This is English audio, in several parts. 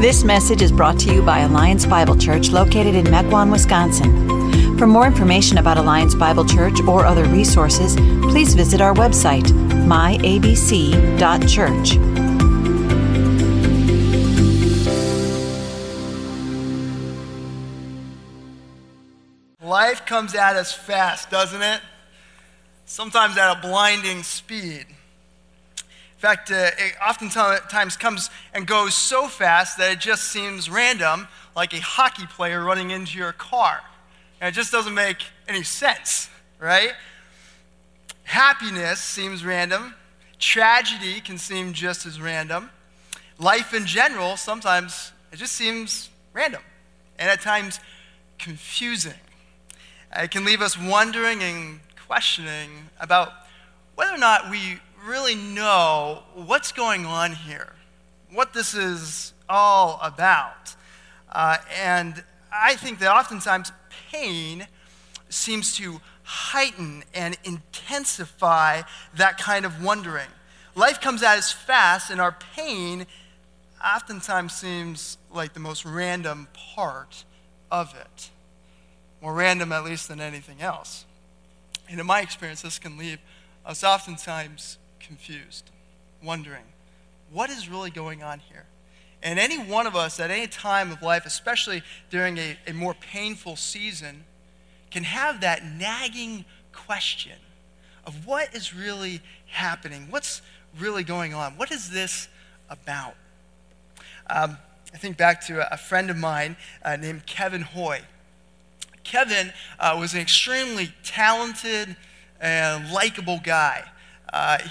This message is brought to you by Alliance Bible Church, located in Mequon, Wisconsin. For more information about Alliance Bible Church or other resources, please visit our website, myabc.church. Life comes at us fast, doesn't it? Sometimes at a blinding speed. In fact, it oftentimes comes and goes so fast that it just seems random, like a hockey player running into your car. And it just doesn't make any sense, right? Happiness seems random. Tragedy can seem just as random. Life in general, sometimes it just seems random and at times confusing. It can leave us wondering and questioning about whether or not we really know what's going on here, what this is all about. And I think that oftentimes pain seems to heighten and intensify that kind of wondering. Life comes at us fast, and our pain oftentimes seems like the most random part of it. More random, at least, than anything else. And in my experience, this can leave us oftentimes confused, wondering, what is really going on here? And any one of us at any time of life, especially during a more painful season, can have that nagging question of what is really happening? What's really going on? What is this about? I think back to a friend of mine named Kevin Hoy. Kevin was an extremely talented and likable guy.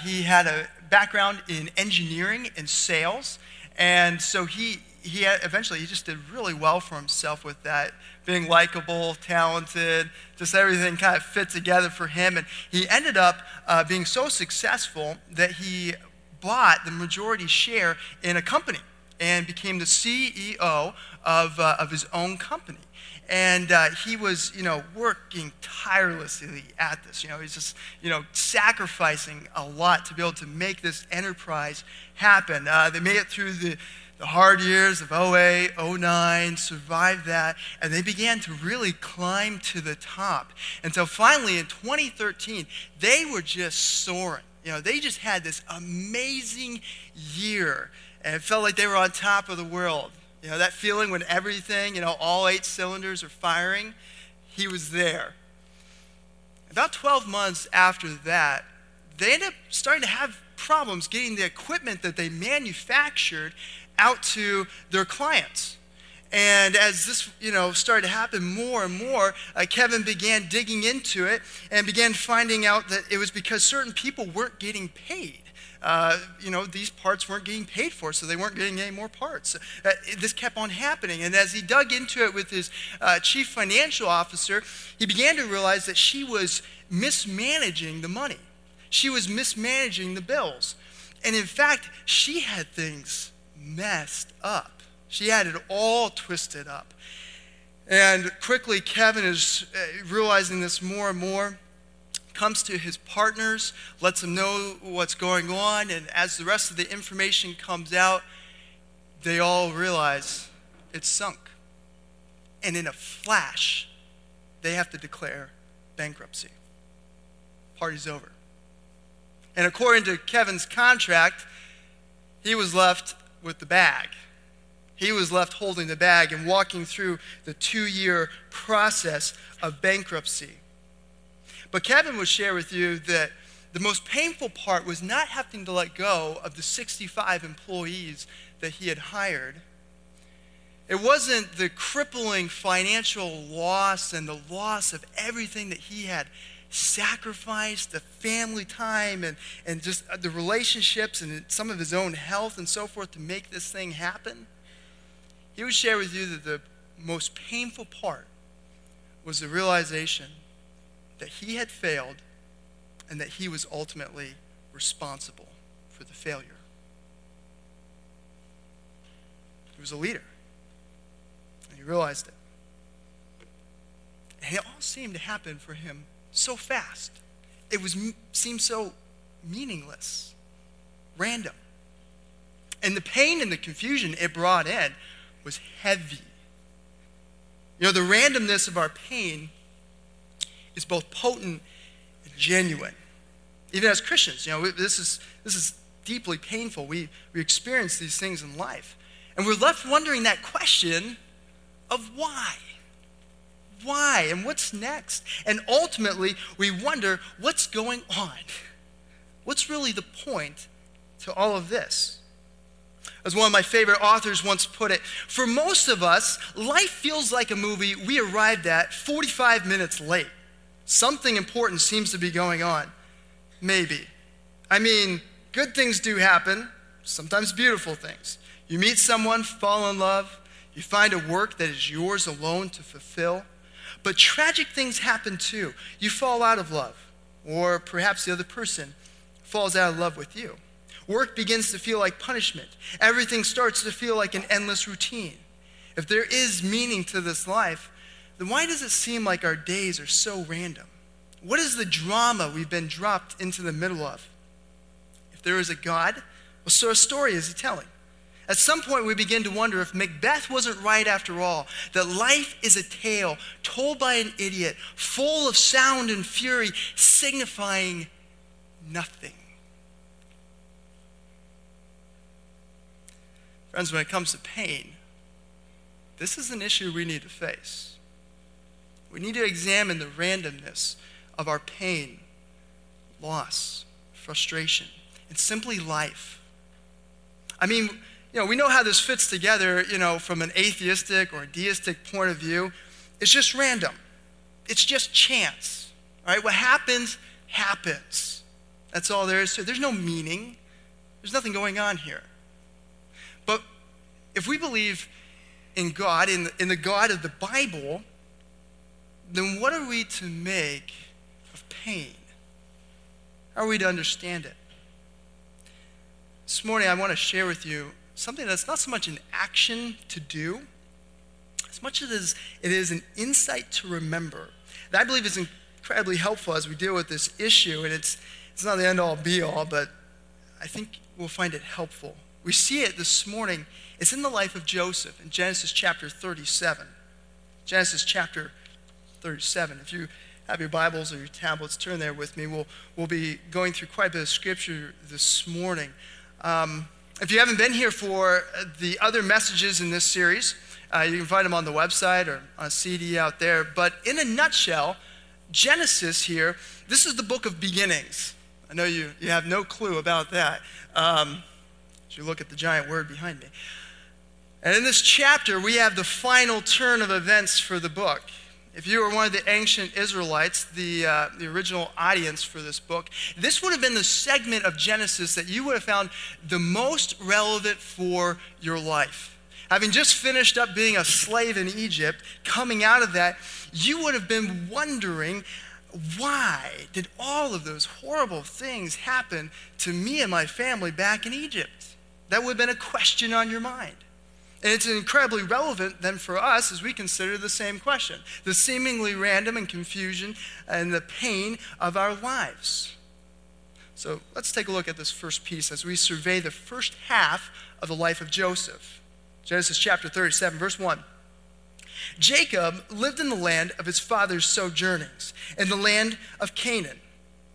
He had a background in engineering and sales, and so he just did really well for himself with that, being likable, talented, just everything kind of fit together for him. And he ended up being so successful that he bought the majority share in a company and became the CEO of his own company. And he was, working tirelessly at this. He's just, sacrificing a lot to be able to make this enterprise happen. They made it through the hard years of 2008, 2009, survived that, and they began to really climb to the top. And so finally, in 2013, they were just soaring. They just had this amazing year, and it felt like they were on top of the world. That feeling when everything, all 8 cylinders are firing, he was there. About 12 months after that, they ended up starting to have problems getting the equipment that they manufactured out to their clients. And as this, started to happen more and more, Kevin began digging into it and began finding out that it was because certain people weren't getting paid. These parts weren't getting paid for, so they weren't getting any more parts. This kept on happening. And as he dug into it with his chief financial officer, he began to realize that she was mismanaging the money. She was mismanaging the bills. And in fact, she had things messed up. She had it all twisted up. And quickly, Kevin is realizing this more and more. Comes to his partners, lets them know what's going on, and as the rest of the information comes out, they all realize it's sunk. And in a flash, they have to declare bankruptcy. Party's over. And according to Kevin's contract, he was left with the bag. He was left holding the bag and walking through the 2-year process of bankruptcy. But Kevin would share with you that the most painful part was not having to let go of the 65 employees that he had hired. It wasn't the crippling financial loss and the loss of everything that he had sacrificed, the family time and just the relationships and some of his own health and so forth to make this thing happen. He would share with you that the most painful part was the realization that he had failed and that he was ultimately responsible for the failure. He was a leader, and he realized it. And it all seemed to happen for him so fast. It seemed so meaningless, random. And the pain and the confusion it brought in was heavy. You know, the randomness of our pain is both potent and genuine. Even as Christians, you know, this is deeply painful. We experience these things in life. And we're left wondering that question of why? Why? And what's next? And ultimately, we wonder, what's going on? What's really the point to all of this? As one of my favorite authors once put it, for most of us, life feels like a movie we arrived at 45 minutes late. Something important seems to be going on. Maybe. I mean, good things do happen, sometimes beautiful things. You meet someone, fall in love. You find a work that is yours alone to fulfill. But tragic things happen too. You fall out of love, or perhaps the other person falls out of love with you. Work begins to feel like punishment. Everything starts to feel like an endless routine. If there is meaning to this life, then why does it seem like our days are so random? What is the drama we've been dropped into the middle of? If there is a God, what sort of story is he telling? At some point, we begin to wonder if Macbeth wasn't right after all, that life is a tale told by an idiot, full of sound and fury, signifying nothing. Friends, when it comes to pain, this is an issue we need to face. We need to examine the randomness of our pain, loss, frustration, and simply life. I mean, you know, we know how this fits together, you know, from an atheistic or deistic point of view. It's just random. It's just chance, all right? What happens, happens. That's all there is to it. There's no meaning. There's nothing going on here. But if we believe in God, in the God of the Bible, then what are we to make of pain? How are we to understand it? This morning I want to share with you something that's not so much an action to do, as much as it is an insight to remember, that I believe is incredibly helpful as we deal with this issue. And it's not the end-all be-all, but I think we'll find it helpful. We see it this morning. It's in the life of Joseph in Genesis chapter 37. Genesis chapter 37. If you have your Bibles or your tablets, turn there with me. We'll be going through quite a bit of scripture this morning. If you haven't been here for the other messages in this series, you can find them on the website or on a CD out there. But in a nutshell, Genesis here, this is the book of beginnings. I know you have no clue about that. As you look at the giant word behind me. And in this chapter, we have the final turn of events for the book. If you were one of the ancient Israelites, the original audience for this book, this would have been the segment of Genesis that you would have found the most relevant for your life. Having just finished up being a slave in Egypt, coming out of that, you would have been wondering, why did all of those horrible things happen to me and my family back in Egypt? That would have been a question on your mind. And it's incredibly relevant then for us as we consider the same question, the seemingly random and confusion and the pain of our lives. So let's take a look at this first piece as we survey the first half of the life of Joseph. Genesis chapter 37, verse 1. Jacob lived in the land of his father's sojournings, in the land of Canaan.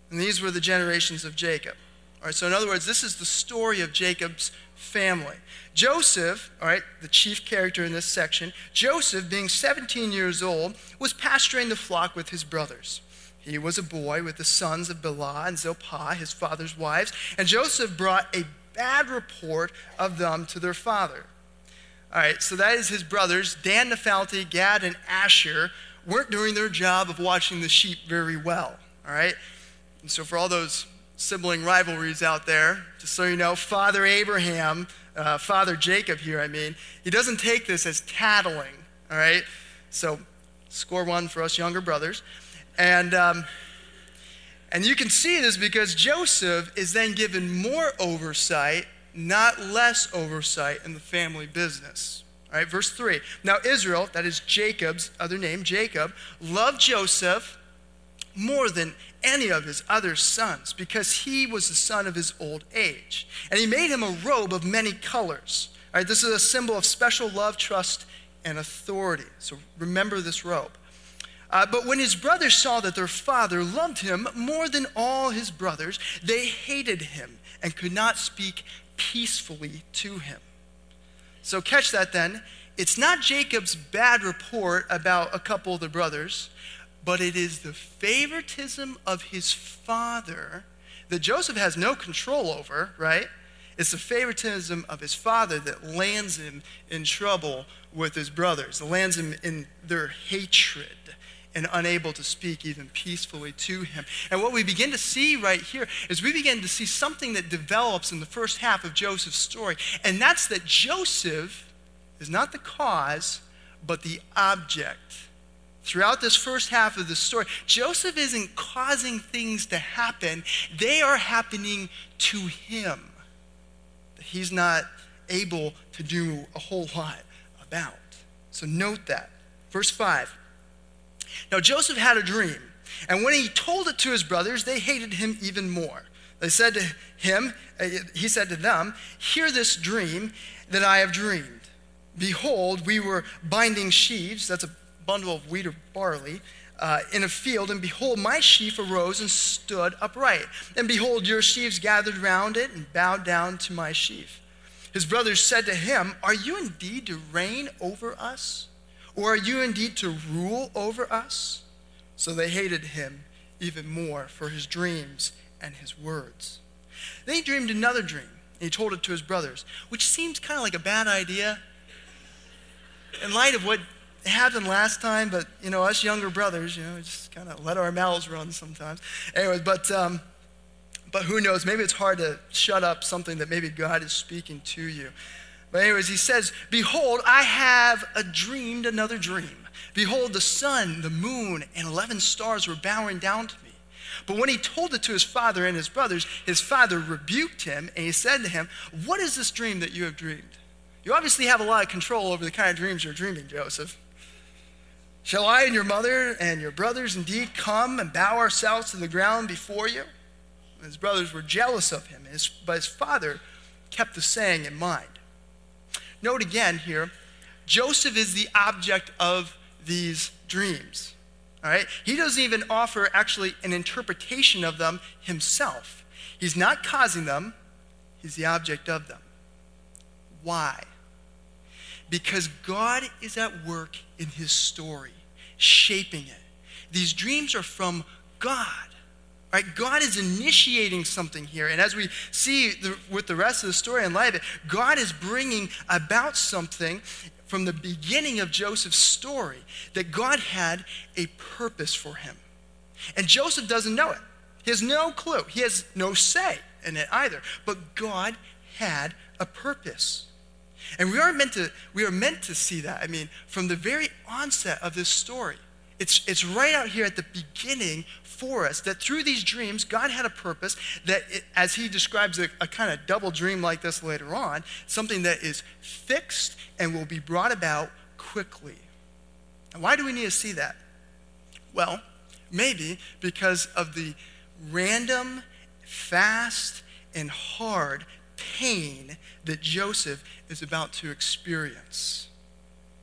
And these were the generations of Jacob. All right, so in other words, this is the story of Jacob's family. Joseph, all right, the chief character in this section, Joseph, being 17 years old, was pasturing the flock with his brothers. He was a boy with the sons of Bilhah and Zilpah, his father's wives, and Joseph brought a bad report of them to their father. All right, so that is his brothers, Dan, Naphtali, Gad, and Asher, weren't doing their job of watching the sheep very well, all right? And so for all those sibling rivalries out there, just so you know, Father Jacob here, he doesn't take this as tattling, all right? So score one for us younger brothers. And you can see this because Joseph is then given more oversight, not less oversight in the family business. All right, verse 3. Now Israel, that is Jacob's other name, Jacob, loved Joseph more than any of his other sons because he was the son of his old age. And he made him a robe of many colors. All right, this is a symbol of special love, trust, and authority. So remember this robe. But when his brothers saw that their father loved him more than all his brothers, they hated him and could not speak peacefully to him. So catch that then. It's not Jacob's bad report about a couple of the brothers, but it is the favoritism of his father that Joseph has no control over, right? It's the favoritism of his father that lands him in trouble with his brothers, that lands him in their hatred and unable to speak even peacefully to him. And what we begin to see right here is we begin to see something that develops in the first half of Joseph's story, and that's that Joseph is not the cause, but the object. Throughout this first half of the story, Joseph isn't causing things to happen. They are happening to him. He's not able to do a whole lot about. So note that. Verse 5. Now Joseph had a dream, and when he told it to his brothers, they hated him even more. They said to him, he said to them, "Hear this dream that I have dreamed. Behold, we were binding sheaves," that's a bundle of wheat or barley, "in a field, and behold, my sheaf arose and stood upright. And behold, your sheaves gathered round it and bowed down to my sheaf." His brothers said to him, "Are you indeed to reign over us? Or are you indeed to rule over us?" So they hated him even more for his dreams and his words. Then he dreamed another dream, and he told it to his brothers, which seems kind of like a bad idea in light of what happened last time, but, you know, us younger brothers, you know, just kind of let our mouths run sometimes. Anyways, but who knows? Maybe it's hard to shut up something that maybe God is speaking to you. But anyways, he says, "Behold, I have dreamed another dream. Behold, the sun, the moon, and 11 stars were bowing down to me." But when he told it to his father and his brothers, his father rebuked him, and he said to him, "What is this dream that you have dreamed? You obviously have a lot of control over the kind of dreams you're dreaming, Joseph. Shall I and your mother and your brothers indeed come and bow ourselves to the ground before you?" And his brothers were jealous of him, but his father kept the saying in mind. Note again here, Joseph is the object of these dreams, all right? He doesn't even offer actually an interpretation of them himself. He's not causing them, he's the object of them. Why? Because God is at work in his story, shaping it. These dreams are from God. Right, God is initiating something here. And as we see with the rest of the story in light of it, God is bringing about something from the beginning of Joseph's story that God had a purpose for him. And Joseph doesn't know it. He has no clue. He has no say in it either. But God had a purpose. And we are meant to see that. I mean, from the very onset of this story, it's right out here at the beginning for us, that through these dreams, God had a purpose that, as he describes a kind of double dream like this later on, something that is fixed and will be brought about quickly. And why do we need to see that? Well, maybe because of the random, fast, and hard pain that Joseph is about to experience.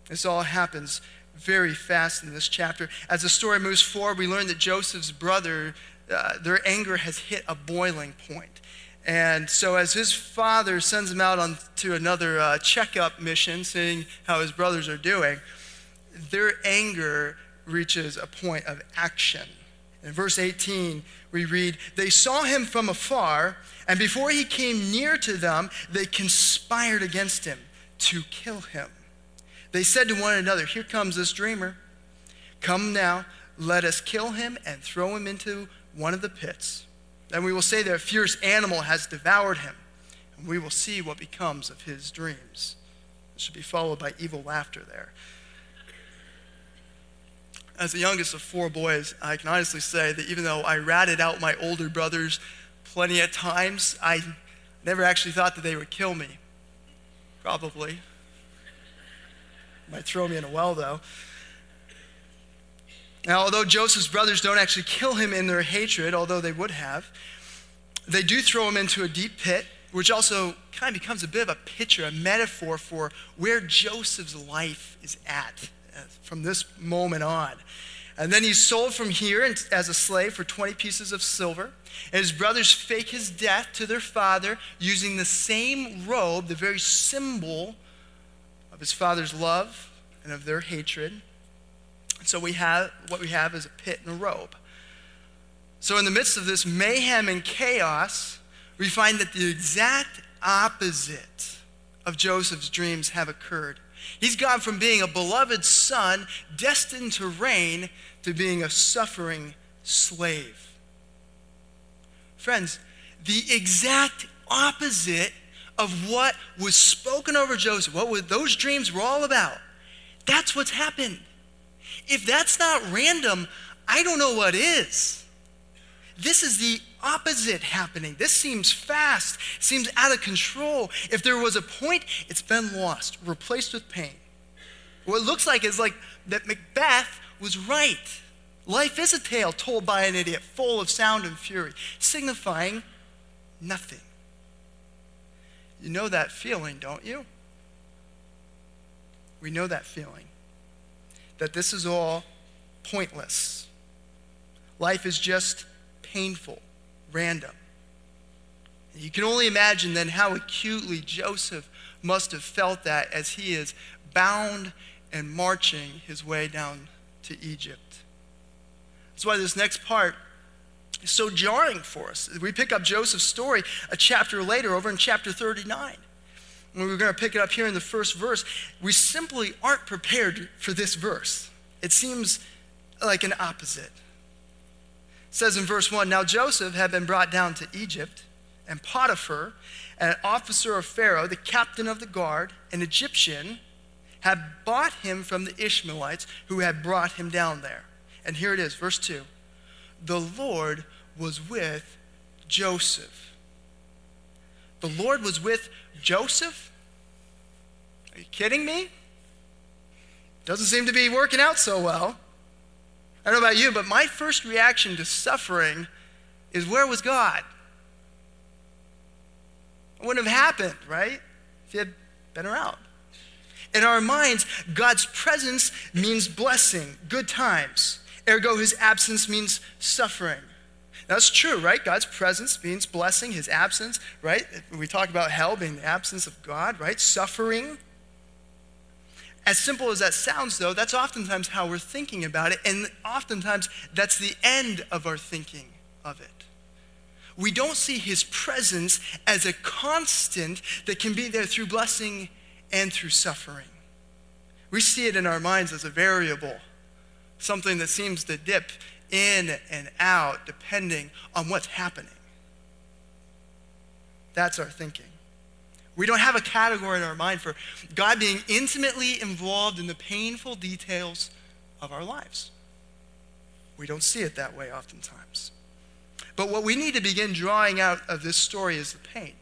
This all happens very fast in this chapter. As the story moves forward, we learn that Joseph's brother, their anger has hit a boiling point. And so as his father sends him out on to another checkup mission, seeing how his brothers are doing, their anger reaches a point of action. In verse 18, we read, "They saw him from afar, and before he came near to them, they conspired against him to kill him. They said to one another, 'Here comes this dreamer. Come now, let us kill him and throw him into one of the pits. Then we will say that a fierce animal has devoured him, and we will see what becomes of his dreams.'" It should be followed by evil laughter there. As the youngest of four boys, I can honestly say that even though I ratted out my older brothers plenty of times, I never actually thought that they would kill me. Probably. Might throw me in a well, though. Now, although Joseph's brothers don't actually kill him in their hatred, although they would have, they do throw him into a deep pit, which also kind of becomes a bit of a picture, a metaphor for where Joseph's life is at from this moment on. And then he's sold from here as a slave for 20 pieces of silver. And his brothers fake his death to their father using the same robe, the very symbol of his father's love and of their hatred. And so what we have is a pit and a robe. So in the midst of this mayhem and chaos, we find that the exact opposite of Joseph's dreams have occurred. He's gone from being a beloved son destined to reign to being a suffering slave. Friends, the exact opposite of what was spoken over Joseph, what those dreams were all about, that's what's happened. If that's not random, I don't know what is. This is the opposite happening. This seems fast, seems out of control. If there was a point, it's been lost, replaced with pain. What it looks like is like that Macbeth was right. Life is a tale told by an idiot, full of sound and fury, signifying nothing. You know that feeling, don't you? We know that feeling, that this is all pointless. Life is just painful, random. And you can only imagine then how acutely Joseph must have felt that as he is bound and marching his way down to Egypt. That's why this next part is so jarring for us. We pick up Joseph's story a chapter later, over in chapter 39. And we're going to pick it up here in the first verse. We simply aren't prepared for this verse. It seems like an opposite. It says in verse 1, "Now Joseph had been brought down to Egypt, and Potiphar, an officer of Pharaoh, the captain of the guard, an Egyptian, had bought him from the Ishmaelites who had brought him down there." And here it is, verse 2. "The Lord was with Joseph." The Lord was with Joseph? Are you kidding me? Doesn't seem to be working out so well. I don't know about you, but my first reaction to suffering is, where was God? It wouldn't have happened, right? If he had been around. In our minds, God's presence means blessing, good times. Ergo, his absence means suffering. That's true, right? God's presence means blessing, his absence, right? We talk about hell being the absence of God, right? Suffering. As simple as that sounds, though, that's oftentimes how we're thinking about it, and oftentimes that's the end of our thinking of it. We don't see his presence as a constant that can be there through blessing and through suffering. We see it in our minds as a variable, something that seems to dip in and out depending on what's happening. That's our thinking. We don't have a category in our mind for God being intimately involved in the painful details of our lives. We don't see it that way oftentimes. But what we need to begin drawing out of this story is the pain.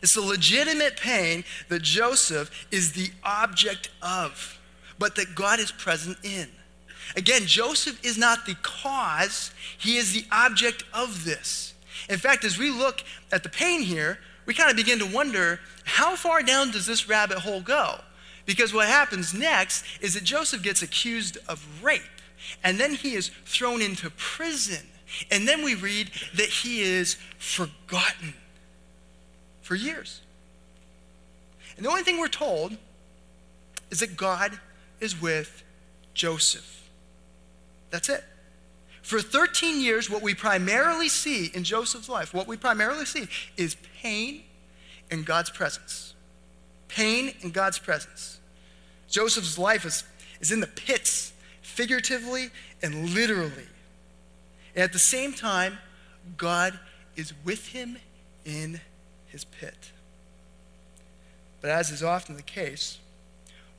It's the legitimate pain that Joseph is the object of, but that God is present in. Again, Joseph is not the cause, he is the object of this. In fact, as we look at the pain here, we kind of begin to wonder, how far down does this rabbit hole go? Because what happens next is that Joseph gets accused of rape, and then he is thrown into prison. And then we read that he is forgotten for years. And the only thing we're told is that God is with Joseph. That's it. For 13 years, what we primarily see in Joseph's life, what we primarily see is pain and God's presence. Pain and God's presence. Joseph's life is in the pits, figuratively and literally. And at the same time, God is with him in his pit. But as is often the case,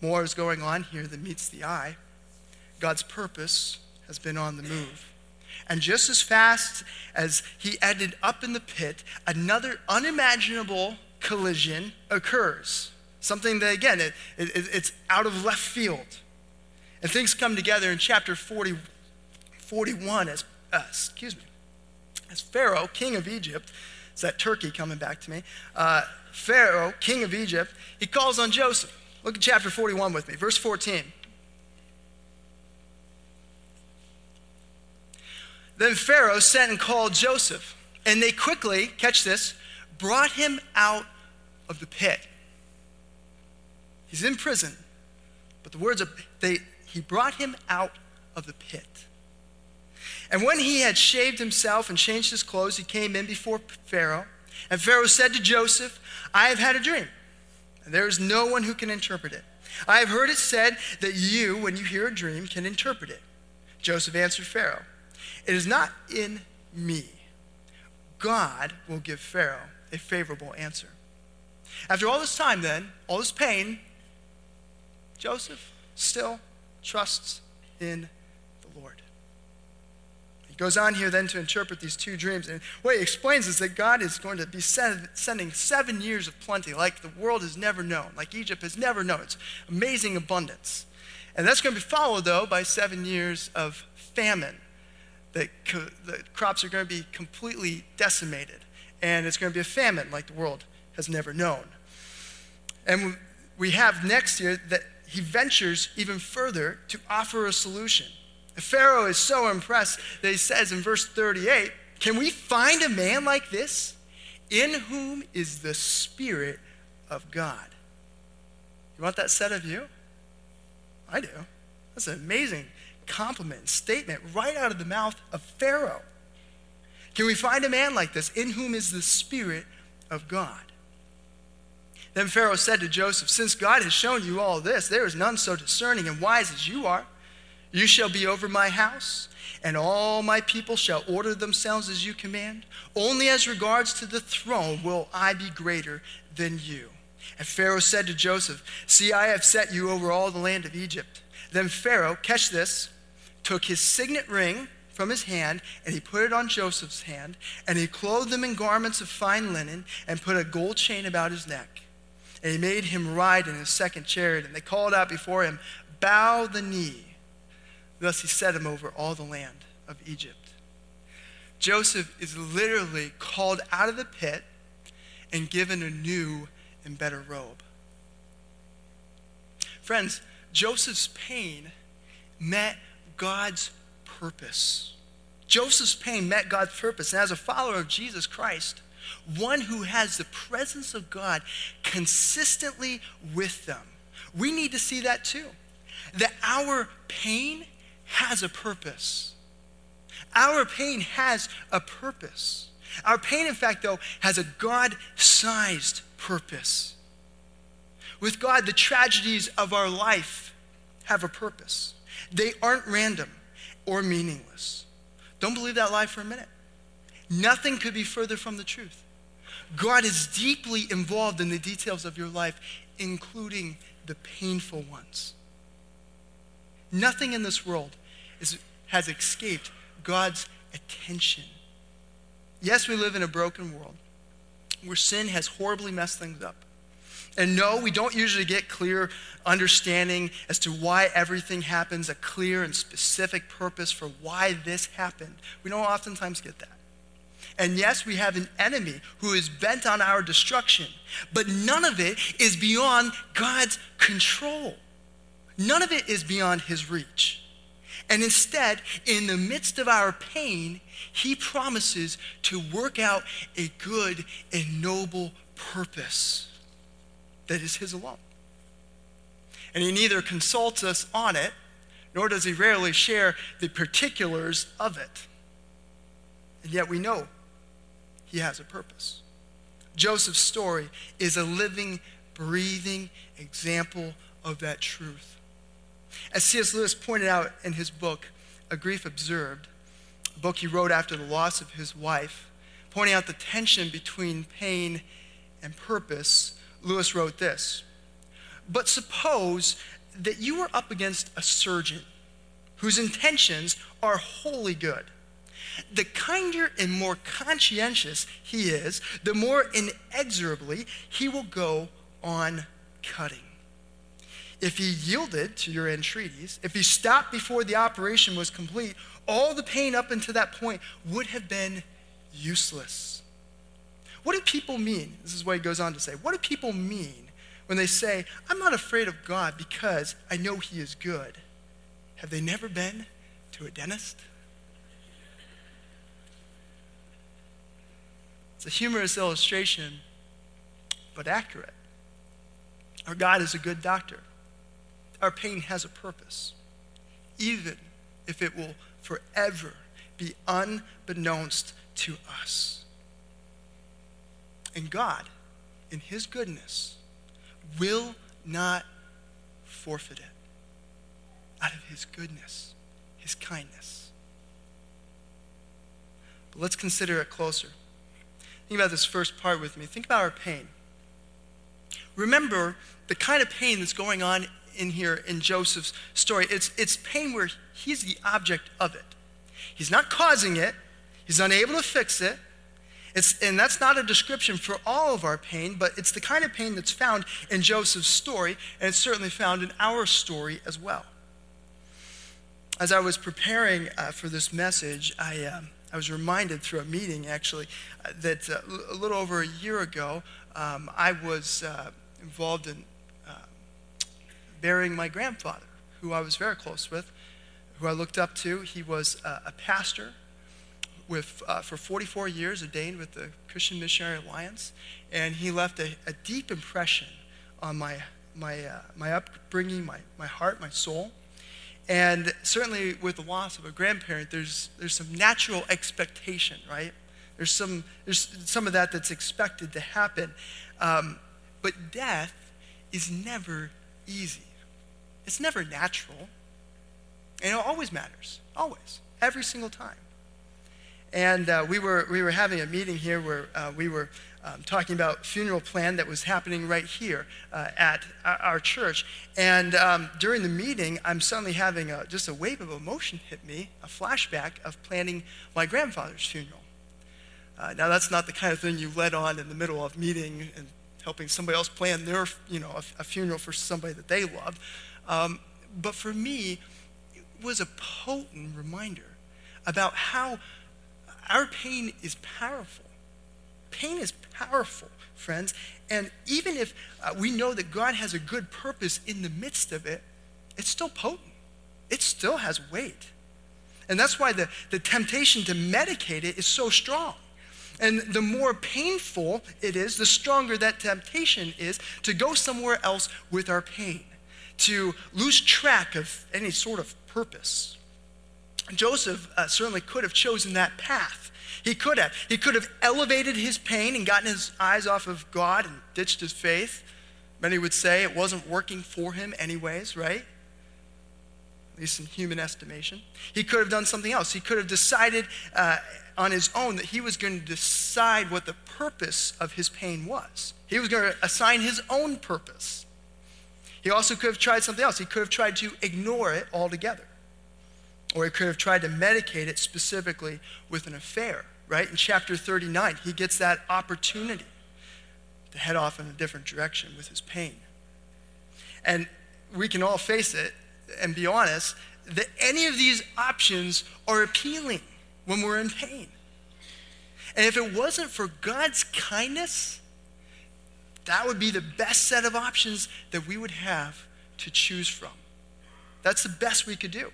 more is going on here than meets the eye. God's purpose has been on the move. And just as fast as he ended up in the pit, another unimaginable collision occurs. Something that, again, it's out of left field. And things come together in chapter 41 as Pharaoh, king of Egypt, It's that turkey coming back to me. Pharaoh, king of Egypt, he calls on Joseph. Look at chapter 41 with me, verse 14. Then Pharaoh sent and called Joseph, and they quickly, catch this, brought him out of the pit. He's in prison, but the words are, he brought him out of the pit. And when he had shaved himself and changed his clothes, he came in before Pharaoh. And Pharaoh said to Joseph, I have had a dream, and there is no one who can interpret it. I have heard it said that you, when you hear a dream, can interpret it. Joseph answered Pharaoh, it is not in me. God will give Pharaoh a favorable answer. After all this time then, all this pain, Joseph still trusts in the Lord. He goes on here then to interpret these two dreams. And what he explains is that God is going to be sending 7 years of plenty like the world has never known, like Egypt has never known. It's amazing abundance. And that's going to be followed, though, by 7 years of famine. The crops are going to be completely decimated. And it's going to be a famine like the world has never known. And we have next here that he ventures even further to offer a solution. And Pharaoh is so impressed that he says in verse 38, can we find a man like this in whom is the Spirit of God? You want that said of you? I do. That's an amazing compliment and statement right out of the mouth of Pharaoh. Can we find a man like this in whom is the Spirit of God? Then Pharaoh said to Joseph, since God has shown you all this, there is none so discerning and wise as you are. You shall be over my house, and all my people shall order themselves as you command. Only as regards to the throne will I be greater than you. And Pharaoh said to Joseph, see, I have set you over all the land of Egypt. Then Pharaoh, catch this, took his signet ring from his hand, and he put it on Joseph's hand, and he clothed him in garments of fine linen, and put a gold chain about his neck. And he made him ride in his second chariot, and they called out before him, bow the knee. Thus he set him over all the land of Egypt. Joseph is literally called out of the pit and given a new and better robe. Friends, Joseph's pain met God's purpose. Joseph's pain met God's purpose. And as a follower of Jesus Christ, one who has the presence of God consistently with them, we need to see that too. That our pain has a purpose. Our pain has a purpose. Our pain, in fact, though, has a God-sized purpose. With God, the tragedies of our life have a purpose. They aren't random or meaningless. Don't believe that lie for a minute. Nothing could be further from the truth. God is deeply involved in the details of your life, including the painful ones. Nothing in this world has escaped God's attention. Yes, we live in a broken world where sin has horribly messed things up. And no, we don't usually get clear understanding as to why everything happens, a clear and specific purpose for why this happened. We don't oftentimes get that. And yes, we have an enemy who is bent on our destruction, but none of it is beyond God's control. None of it is beyond his reach. And instead, in the midst of our pain, he promises to work out a good and noble purpose that is his alone. And he neither consults us on it, nor does he rarely share the particulars of it. And yet we know he has a purpose. Joseph's story is a living, breathing example of that truth. As C.S. Lewis pointed out in his book, A Grief Observed, a book he wrote after the loss of his wife, pointing out the tension between pain and purpose, Lewis wrote this, but suppose that you were up against a surgeon whose intentions are wholly good. The kinder and more conscientious he is, the more inexorably he will go on cutting. If he yielded to your entreaties, if he stopped before the operation was complete, all the pain up until that point would have been useless. What do people mean? This is what he goes on to say. What do people mean when they say, I'm not afraid of God because I know he is good? Have they never been to a dentist? It's a humorous illustration, but accurate. Our God is a good doctor. Our pain has a purpose, even if it will forever be unbeknownst to us. And God, in his goodness, will not forfeit it out of his goodness, his kindness. But let's consider it closer. Think about this first part with me. Think about our pain. Remember the kind of pain that's going on in here in Joseph's story. It's pain where he's the object of it. He's not causing it. He's unable to fix it. And that's not a description for all of our pain, but it's the kind of pain that's found in Joseph's story, and it's certainly found in our story as well. As I was preparing for this message, I was reminded through a meeting, actually, that a little over a year ago, I was involved in burying my grandfather, who I was very close with, who I looked up to. He was a pastor for 44 years, ordained with the Christian Missionary Alliance, and he left a deep impression on my upbringing, my heart, my soul. And certainly with the loss of a grandparent, there's some natural expectation, right? There's some of that that's expected to happen. But death is never easy. It's never natural. And it always matters, always, every single time. And we were having a meeting here where we were talking about funeral plan that was happening right here at our church. And during the meeting, I'm suddenly having just a wave of emotion hit me, a flashback of planning my grandfather's funeral. Now that's not the kind of thing you let on in the middle of meeting and helping somebody else plan their, a funeral for somebody that they loved. But for me, it was a potent reminder about how our pain is powerful. Pain is powerful, friends. And even if we know that God has a good purpose in the midst of it, it's still potent. It still has weight. And that's why the temptation to medicate it is so strong. And the more painful it is, the stronger that temptation is to go somewhere else with our pain, to lose track of any sort of purpose. Joseph certainly could have chosen that path. He could have elevated his pain and gotten his eyes off of God and ditched his faith. Many would say it wasn't working for him anyways, right? At least in human estimation. He could have done something else. He could have decided on his own that he was going to decide what the purpose of his pain was. He was going to assign his own purpose. He also could have tried something else. He could have tried to ignore it altogether. Or he could have tried to medicate it specifically with an affair, right? In chapter 39, he gets that opportunity to head off in a different direction with his pain. And we can all face it and be honest that any of these options are appealing when we're in pain. And if it wasn't for God's kindness, that would be the best set of options that we would have to choose from. That's the best we could do.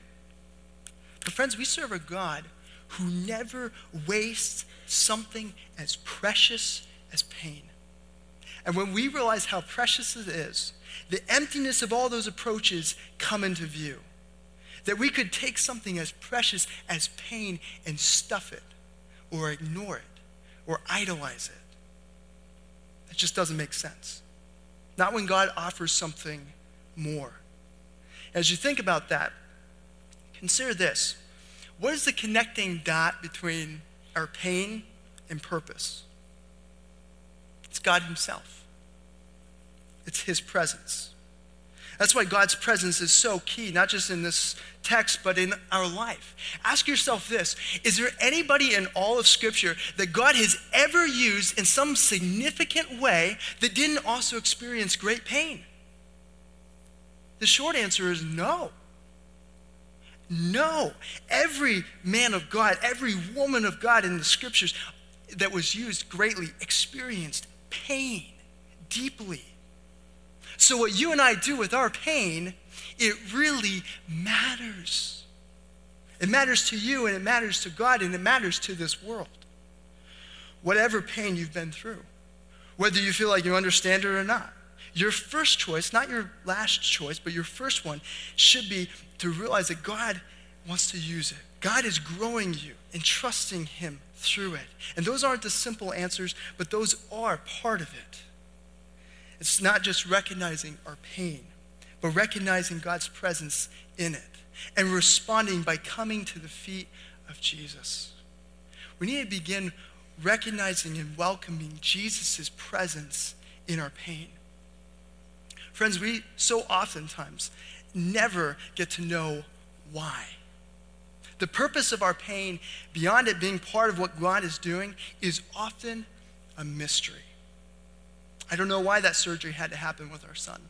But friends, we serve a God who never wastes something as precious as pain. And when we realize how precious it is, the emptiness of all those approaches come into view. That we could take something as precious as pain and stuff it, or ignore it, or idolize it. It just doesn't make sense. Not when God offers something more. As you think about that, consider this. What is the connecting dot between our pain and purpose? It's God himself. It's his presence. That's why God's presence is so key, not just in this text, but in our life. Ask yourself this. Is there anybody in all of Scripture that God has ever used in some significant way that didn't also experience great pain? The short answer is no. No, every man of God, every woman of God in the Scriptures that was used greatly experienced pain deeply. So what you and I do with our pain, it really matters. It matters to you, and it matters to God, and it matters to this world. Whatever pain you've been through, whether you feel like you understand it or not, your first choice, not your last choice, but your first one should be to realize that God wants to use it. God is growing you and trusting him through it. And those aren't the simple answers, but those are part of it. It's not just recognizing our pain, but recognizing God's presence in it and responding by coming to the feet of Jesus. We need to begin recognizing and welcoming Jesus' presence in our pain. Friends, we so oftentimes never get to know why. The purpose of our pain, beyond it being part of what God is doing, is often a mystery. I don't know why that surgery had to happen with our son.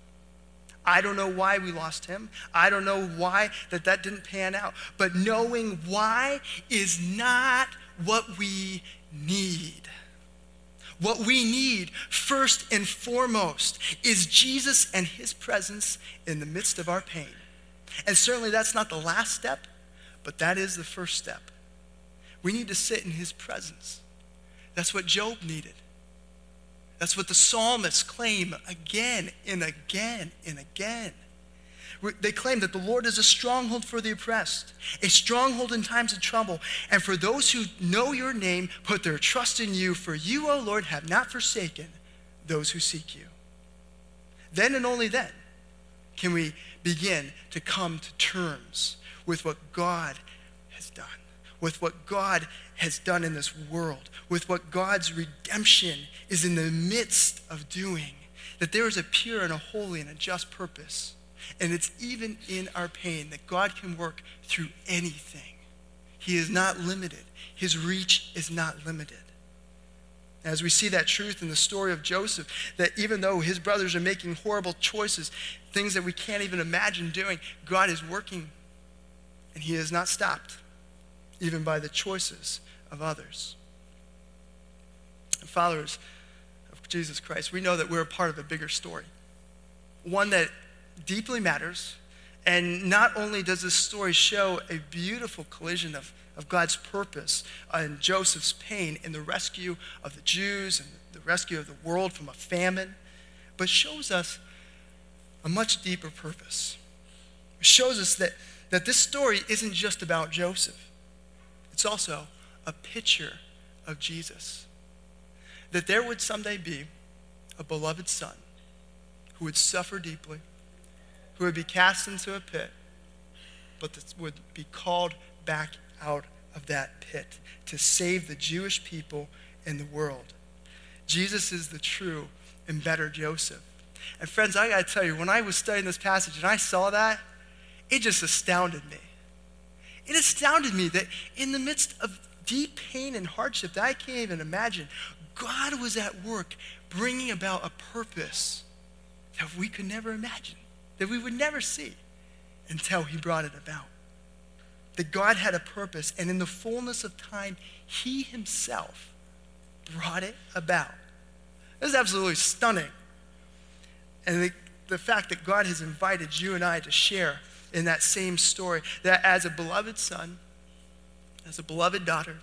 I don't know why we lost him. I don't know why that didn't pan out. But knowing why is not what we need. What we need first and foremost is Jesus and his presence in the midst of our pain. And certainly that's not the last step, but that is the first step. We need to sit in his presence. That's what Job needed. That's what the psalmists claim again and again and again. They claim that the Lord is a stronghold for the oppressed, a stronghold in times of trouble. And for those who know your name, put their trust in you, for you, O Lord, have not forsaken those who seek you. Then and only then can we begin to come to terms with what God has done, with what God has done in this world, with what God's redemption is in the midst of doing, that there is a pure and a holy and a just purpose. And it's even in our pain that God can work through anything. He is not limited. His reach is not limited. As we see that truth in the story of Joseph, that even though his brothers are making horrible choices, things that we can't even imagine doing, God is working, and he is not stopped, even by the choices of others. And followers of Jesus Christ, we know that we're a part of a bigger story, one that deeply matters. And not only does this story show a beautiful collision of God's purpose and Joseph's pain in the rescue of the Jews and the rescue of the world from a famine, but shows us a much deeper purpose. It shows us that this story isn't just about Joseph. It's also a picture of Jesus. That there would someday be a beloved son who would suffer deeply, who would be cast into a pit, but that would be called back out of that pit to save the Jewish people and the world. Jesus is the true and better Joseph. And friends, I gotta tell you, when I was studying this passage and I saw that, it just astounded me. It astounded me that in the midst of deep pain and hardship that I can't even imagine, God was at work bringing about a purpose that we could never imagine, that we would never see until he brought it about. That God had a purpose, and in the fullness of time, he himself brought it about. This is absolutely stunning. And the fact that God has invited you and I to share in that same story, that as a beloved son, as a beloved daughter,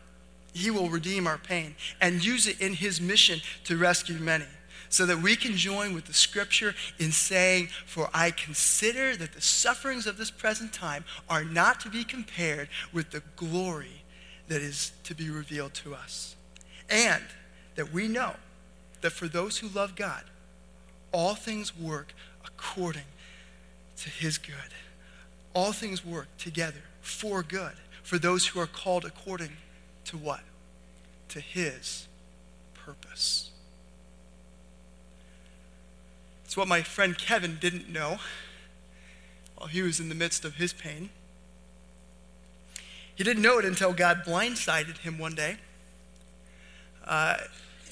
he will redeem our pain and use it in his mission to rescue many, so that we can join with the scripture in saying, "For I consider that the sufferings of this present time are not to be compared with the glory that is to be revealed to us." And that we know that for those who love God, all things work according to his good. All things work together for good, for those who are called according to what? To his purpose. It's what my friend Kevin didn't know while he was in the midst of his pain. He didn't know it until God blindsided him one day.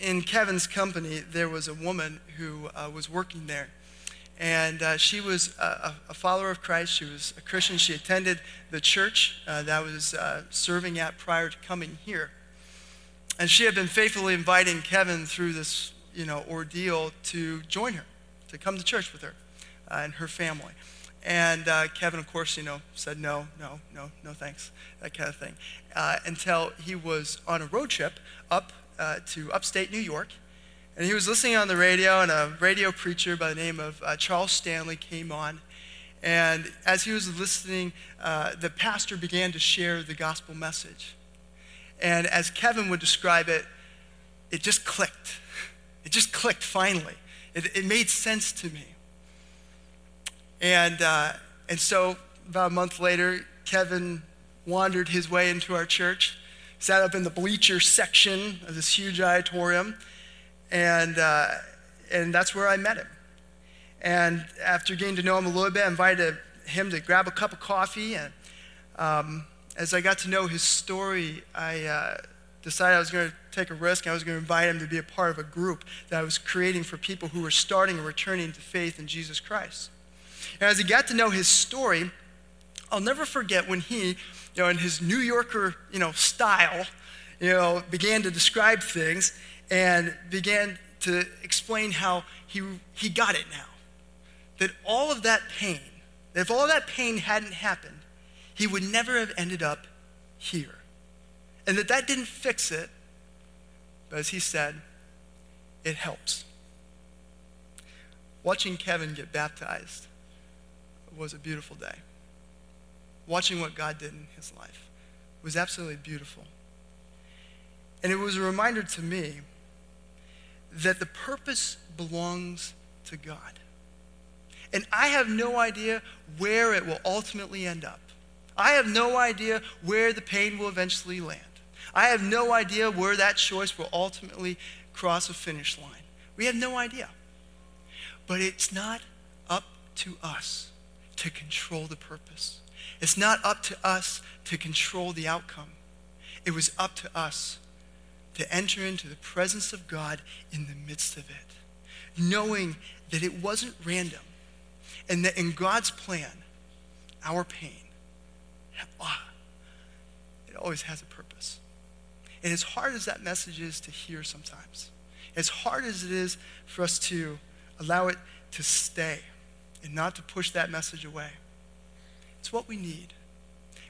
In Kevin's company, there was a woman who was working there. And she was a follower of Christ. She was a Christian. She attended the church that I was serving at prior to coming here. And she had been faithfully inviting Kevin through this, ordeal to join her, to come to church with her and her family. And Kevin, of course, said no, thanks, that kind of thing, until he was on a road trip up to upstate New York. And he was listening on the radio, and a radio preacher by the name of Charles Stanley came on. And as he was listening, the pastor began to share the gospel message. And as Kevin would describe it, it just clicked. It just clicked finally. It made sense to me. And so about a month later, Kevin wandered his way into our church, sat up in the bleacher section of this huge auditorium, and that's where I met him. And after getting to know him a little bit, I invited him to grab a cup of coffee. And as I got to know his story, I decided I was going to take a risk. I was going to invite him to be a part of a group that I was creating for people who were starting and returning to faith in Jesus Christ. And as I got to know his story, I'll never forget when he, in his New Yorker, style, began to describe things and began to explain how he got it now. That all of that pain, if all that pain hadn't happened, he would never have ended up here. And that didn't fix it, but as he said, it helps. Watching Kevin get baptized was a beautiful day. Watching what God did in his life was absolutely beautiful. And it was a reminder to me that the purpose belongs to God. And I have no idea where it will ultimately end up. I have no idea where the pain will eventually land. I have no idea where that choice will ultimately cross a finish line. We have no idea. But it's not up to us to control the purpose. It's not up to us to control the outcome. It was up to us to enter into the presence of God in the midst of it, knowing that it wasn't random, and that in God's plan, our pain, it always has a purpose. And as hard as that message is to hear sometimes, as hard as it is for us to allow it to stay and not to push that message away, it's what we need.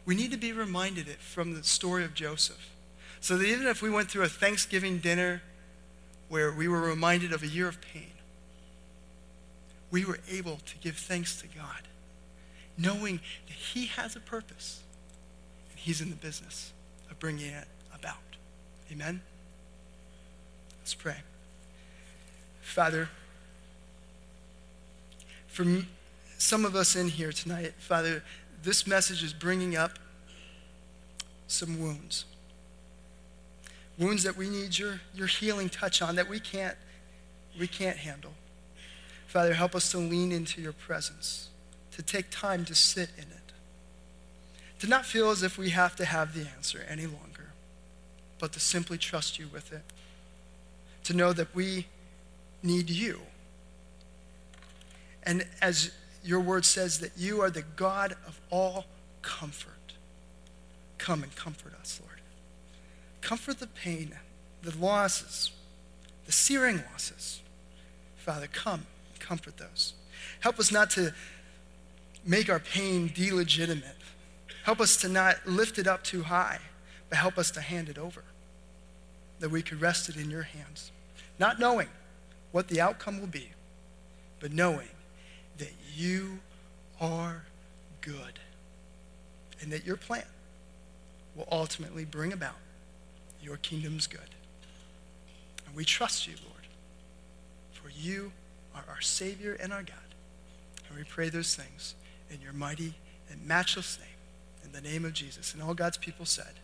We need to be reminded it from the story of Joseph. So that even if we went through a Thanksgiving dinner where we were reminded of a year of pain, we were able to give thanks to God, knowing that he has a purpose and he's in the business of bringing it about. Amen? Let's pray. Father, for some of us in here tonight, Father, this message is bringing up some wounds. Wounds that we need your healing touch on, that we can't handle. Father, help us to lean into your presence, to take time to sit in it, to not feel as if we have to have the answer any longer, but to simply trust you with it, to know that we need you. And as your word says, that you are the God of all comfort. Come and comfort us, Lord. Comfort the pain, the losses, the searing losses. Father, come and comfort those. Help us not to make our pain delegitimate. Help us to not lift it up too high, but help us to hand it over, that we could rest it in your hands, not knowing what the outcome will be, but knowing that you are good and that your plan will ultimately bring about your kingdom's good. And we trust you, Lord, for you are our Savior and our God. And we pray those things in your mighty and matchless name, in the name of Jesus. And all God's people said,